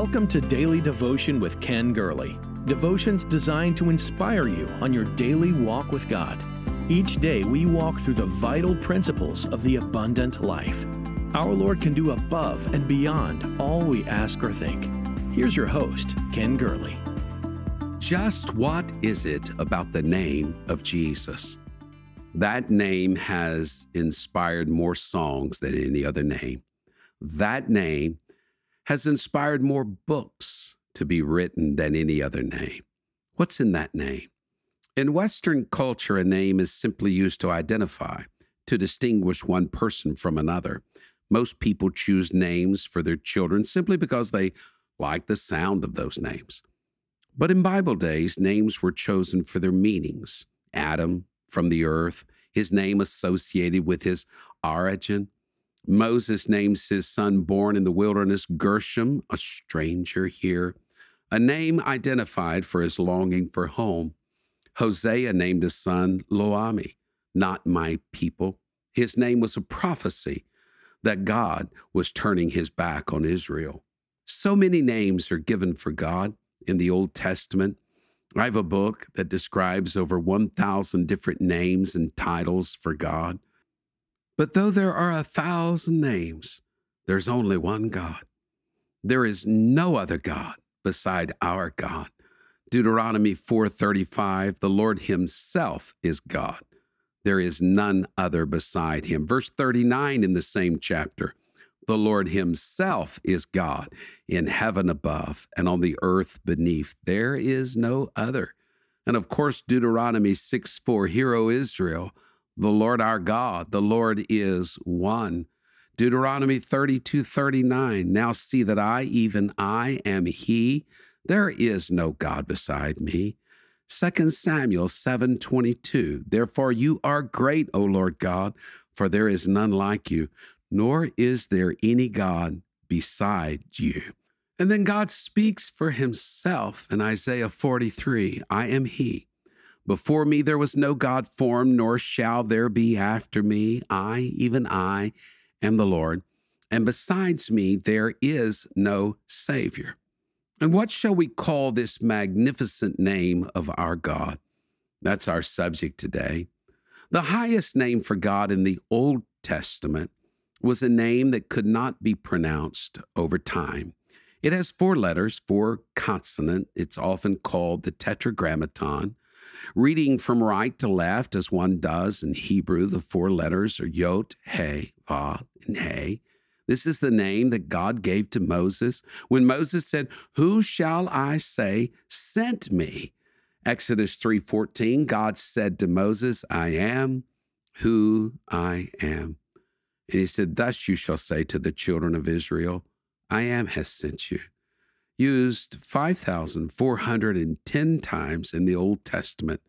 Welcome to Daily Devotion with Ken Gurley. Devotions designed to inspire you on your daily walk with God. Each day we walk through the vital principles of the abundant life. Our Lord can do above and beyond all we ask or think. Here's your host, Ken Gurley. Just what is it about the name of Jesus? That name has inspired more songs than any other name. That name has inspired more books to be written than any other name. What's in that name? In Western culture, a name is simply used to identify, to distinguish one person from another. Most people choose names for their children simply because they like the sound of those names. But in Bible days, names were chosen for their meanings. Adam, from the earth, his name associated with his origin. Moses names his son born in the wilderness Gershom, a stranger here, a name identified for his longing for home. Hosea named his son Loami, not my people. His name was a prophecy that God was turning his back on Israel. So many names are given for God in the Old Testament. I have a book that describes over 1,000 different names and titles for God. But though there are 1,000 names, there's only one God. There is no other God beside our God. Deuteronomy 4:35, the Lord himself is God. There is none other beside him. Verse 39 in the same chapter, the Lord himself is God in heaven above and on the earth beneath. There is no other. And of course, Deuteronomy 6:4, hear, O Israel, the Lord our God, the Lord is one. Deuteronomy 32:39, now see that I, even I, am he. There is no God beside me. 2 Samuel 7:22, therefore you are great, O Lord God, for there is none like you, nor is there any God beside you. And then God speaks for himself in Isaiah 43, I am he. Before me there was no God formed, nor shall there be after me. I, even I, am the Lord, and besides me there is no Savior. And what shall we call this magnificent name of our God? That's our subject today. The highest name for God in the Old Testament was a name that could not be pronounced over time. It has 4 letters, 4 consonants. It's often called the Tetragrammaton. Reading from right to left, as one does in Hebrew, the 4 letters are Yot, He, Vav, and He. This is the name that God gave to Moses when Moses said, who shall I say sent me? Exodus 3:14, God said to Moses, I am who I am. And he said, thus you shall say to the children of Israel, I am has sent you. Used 5,410 times in the Old Testament.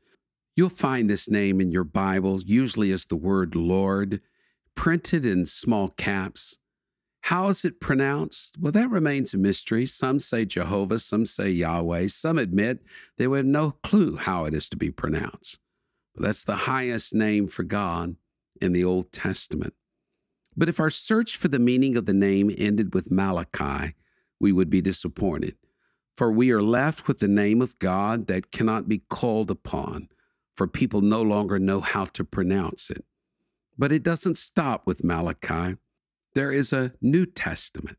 You'll find this name in your Bible, usually as the word Lord, printed in small caps. How is it pronounced? Well, that remains a mystery. Some say Jehovah, some say Yahweh. Some admit they have no clue how it is to be pronounced. But that's the highest name for God in the Old Testament. But if our search for the meaning of the name ended with Malachi, we would be disappointed, for we are left with the name of God that cannot be called upon, for people no longer know how to pronounce it. But it doesn't stop with Malachi. There is a New Testament,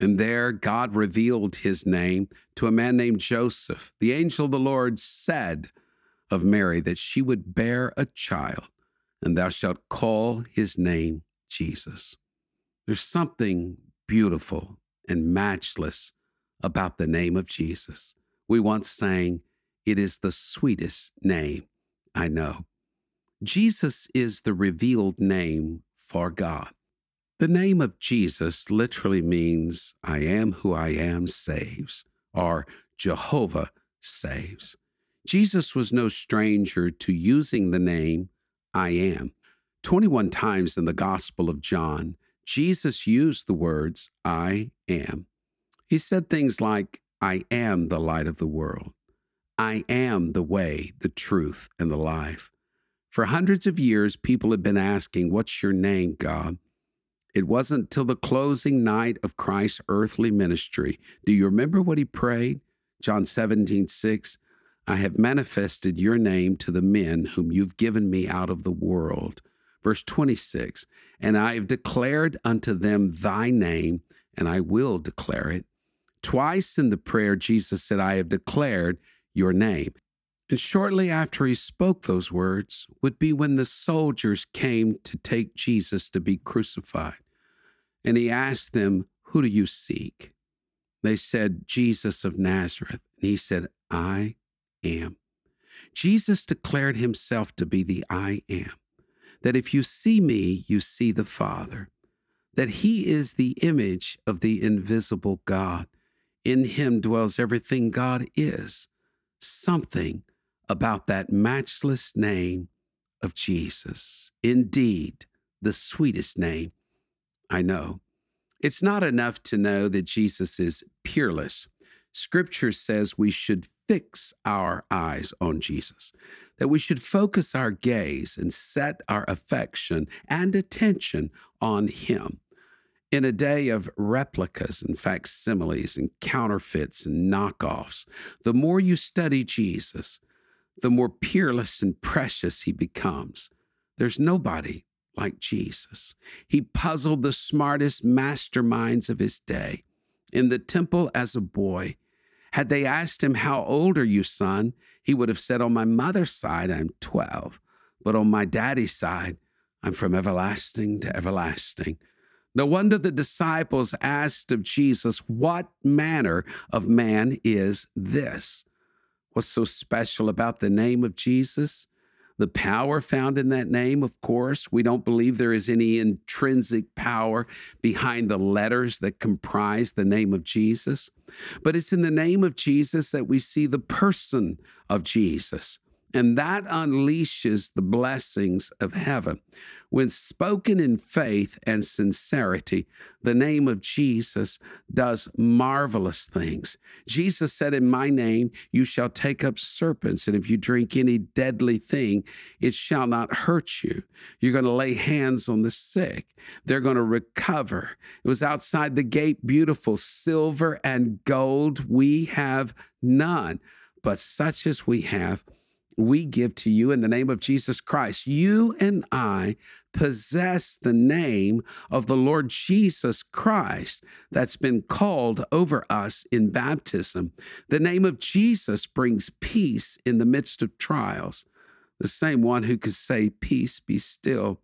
and there God revealed his name to a man named Joseph. The angel of the Lord said of Mary that she would bear a child, and thou shalt call his name Jesus. There's something beautiful and matchless about the name of Jesus. We once sang, it is the sweetest name I know. Jesus is the revealed name for God. The name of Jesus literally means, I am who I am saves, or Jehovah saves. Jesus was no stranger to using the name I am. 21 times in the Gospel of John, Jesus used the words, I am. He said things like, I am the light of the world. I am the way, the truth, and the life. For hundreds of years, people have been asking, what's your name, God? It wasn't till the closing night of Christ's earthly ministry. Do you remember what he prayed? John 17:6, I have manifested your name to the men whom you've given me out of the world. Verse 26, and I have declared unto them thy name, and I will declare it. Twice in the prayer, Jesus said, I have declared your name. And shortly after he spoke those words would be when the soldiers came to take Jesus to be crucified. And he asked them, who do you seek? They said, Jesus of Nazareth. And he said, I am. Jesus declared himself to be the I am, that if you see me, you see the Father, that he is the image of the invisible God. In him dwells everything God is. Something about that matchless name of Jesus. Indeed, the sweetest name I know. It's not enough to know that Jesus is peerless. Scripture says we should fix our eyes on Jesus, that we should focus our gaze and set our affection and attention on him. In a day of replicas and facsimiles and counterfeits and knockoffs, the more you study Jesus, the more peerless and precious he becomes. There's nobody like Jesus. He puzzled the smartest masterminds of his day. In the temple as a boy, had they asked him, how old are you, son? He would have said, on my mother's side, I'm 12, but on my daddy's side, I'm from everlasting to everlasting. No wonder the disciples asked of Jesus, what manner of man is this? What's so special about the name of Jesus? The power found in that name, of course. We don't believe there is any intrinsic power behind the letters that comprise the name of Jesus. But it's in the name of Jesus that we see the person of Jesus. And that unleashes the blessings of heaven. When spoken in faith and sincerity, the name of Jesus does marvelous things. Jesus said, in my name, you shall take up serpents, and if you drink any deadly thing, it shall not hurt you. You're going to lay hands on the sick. They're going to recover. It was outside the gate, beautiful, silver and gold we have none, but such as we have, we give to you in the name of Jesus Christ. You and I possess the name of the Lord Jesus Christ that's been called over us in baptism. The name of Jesus brings peace in the midst of trials. The same one who could say, peace be still,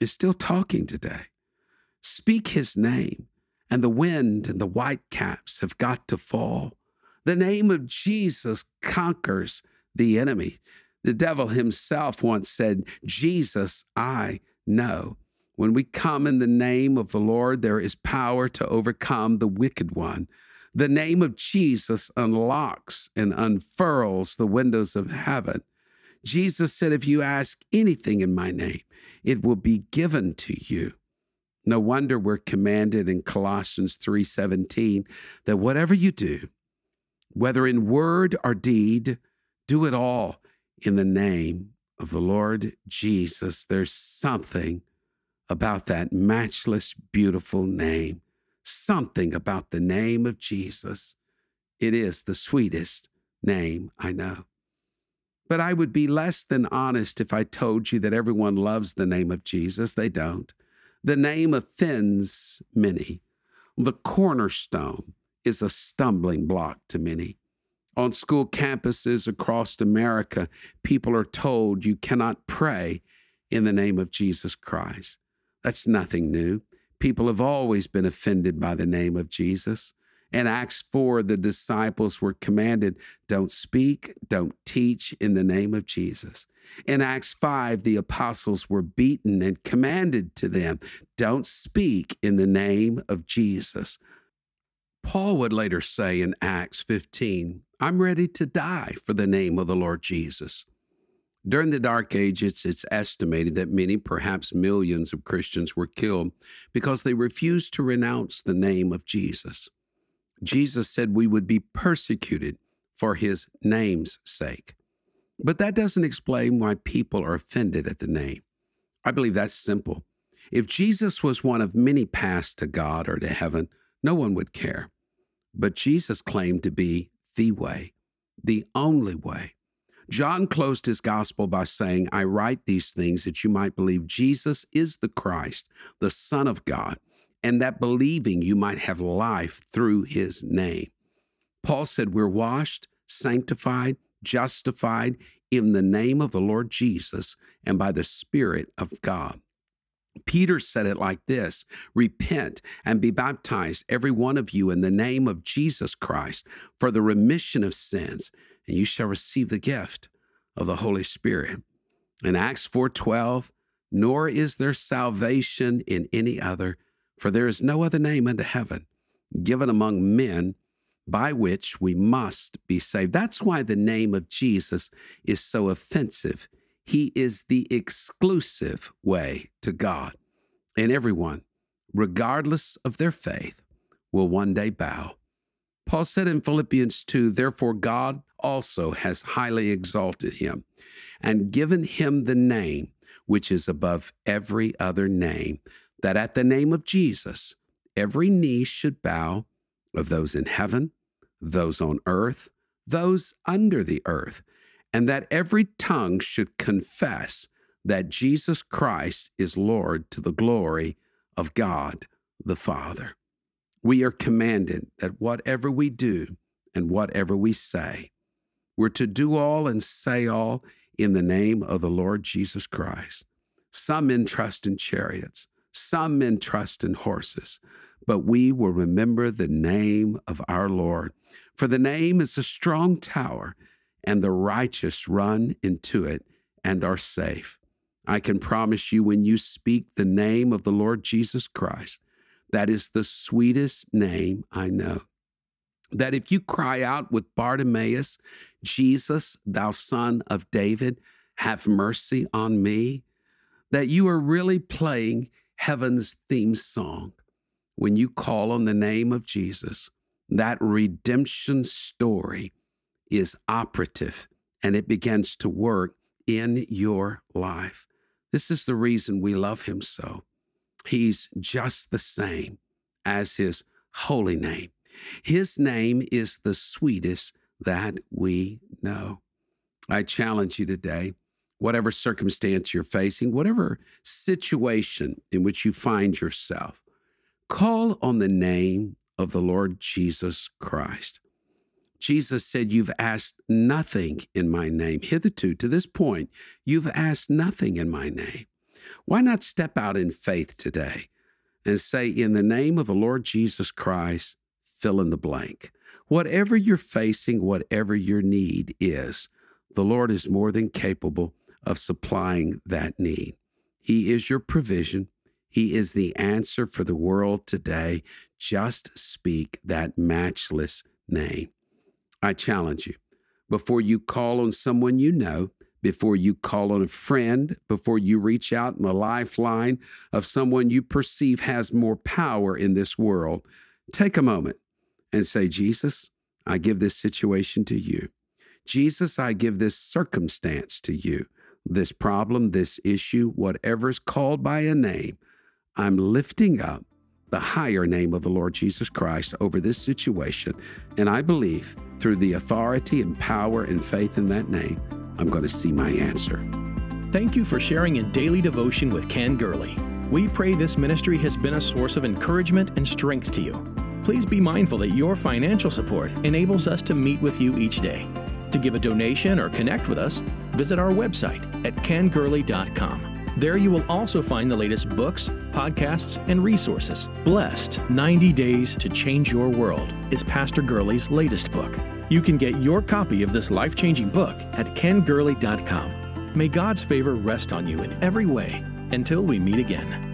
is still talking today. Speak his name, and the wind and the white caps have got to fall. The name of Jesus conquers the enemy. The devil himself once said, Jesus, I know. When we come in the name of the Lord, there is power to overcome the wicked one. The name of Jesus unlocks and unfurls the windows of heaven. Jesus said, if you ask anything in my name, it will be given to you. No wonder we're commanded in Colossians 3:17 that whatever you do, whether in word or deed, do it all in the name of the Lord Jesus. There's something about that matchless, beautiful name. Something about the name of Jesus. It is the sweetest name I know. But I would be less than honest if I told you that everyone loves the name of Jesus. They don't. The name offends many. The cornerstone is a stumbling block to many. On school campuses across America, people are told you cannot pray in the name of Jesus Christ. That's nothing new. People have always been offended by the name of Jesus. In Acts 4, the disciples were commanded, don't speak, don't teach in the name of Jesus. In Acts 5, the apostles were beaten and commanded to them, don't speak in the name of Jesus. Paul would later say in Acts 15, I'm ready to die for the name of the Lord Jesus. During the Dark Ages, it's estimated that many, perhaps millions of Christians were killed because they refused to renounce the name of Jesus. Jesus said we would be persecuted for his name's sake. But that doesn't explain why people are offended at the name. I believe that's simple. If Jesus was one of many paths to God or to heaven, no one would care. But Jesus claimed to be the way, the only way. John closed his gospel by saying, "I write these things that you might believe Jesus is the Christ, the Son of God, and that believing you might have life through his name." Paul said we're washed, sanctified, justified in the name of the Lord Jesus and by the Spirit of God. Peter said it like this: "Repent and be baptized, every one of you, in the name of Jesus Christ for the remission of sins, and you shall receive the gift of the Holy Spirit." In Acts 4:12, "Nor is there salvation in any other, for there is no other name under heaven given among men by which we must be saved." That's why the name of Jesus is so offensive. He is the exclusive way to God, and everyone, regardless of their faith, will one day bow. Paul said in Philippians 2, "Therefore God also has highly exalted him and given him the name which is above every other name, that at the name of Jesus every knee should bow, of those in heaven, those on earth, those under the earth, and that every tongue should confess that Jesus Christ is Lord, to the glory of God the Father." We are commanded that whatever we do and whatever we say, we're to do all and say all in the name of the Lord Jesus Christ. Some men trust in chariots, some men trust in horses, but we will remember the name of our Lord. For the name is a strong tower, and the righteous run into it and are safe. I can promise you, when you speak the name of the Lord Jesus Christ, that is the sweetest name I know, that if you cry out with Bartimaeus, "Jesus, thou son of David, have mercy on me," that you are really playing heaven's theme song. When you call on the name of Jesus, that redemption story is operative, and it begins to work in your life. This is the reason we love him so. He's just the same as his holy name. His name is the sweetest that we know. I challenge you today, whatever circumstance you're facing, whatever situation in which you find yourself, call on the name of the Lord Jesus Christ. Jesus said, "You've asked nothing in my name." Hitherto, to this point, you've asked nothing in my name. Why not step out in faith today and say, "In the name of the Lord Jesus Christ," fill in the blank. Whatever you're facing, whatever your need is, the Lord is more than capable of supplying that need. He is your provision. He is the answer for the world today. Just speak that matchless name. I challenge you, before you call on someone you know, before you call on a friend, before you reach out in the lifeline of someone you perceive has more power in this world, take a moment and say, "Jesus, I give this situation to you. Jesus, I give this circumstance to you. This problem, this issue, whatever's called by a name, I'm lifting up the higher name of the Lord Jesus Christ over this situation. And I believe through the authority and power and faith in that name, I'm going to see my answer." Thank you for sharing in Daily Devotion with Ken Gurley. We pray this ministry has been a source of encouragement and strength to you. Please be mindful that your financial support enables us to meet with you each day. To give a donation or connect with us, visit our website at kengurley.com. There you will also find the latest books, podcasts, and resources. Blessed, 90 Days to Change Your World is Pastor Gurley's latest book. You can get your copy of this life-changing book at kengurley.com. May God's favor rest on you in every way. Until we meet again.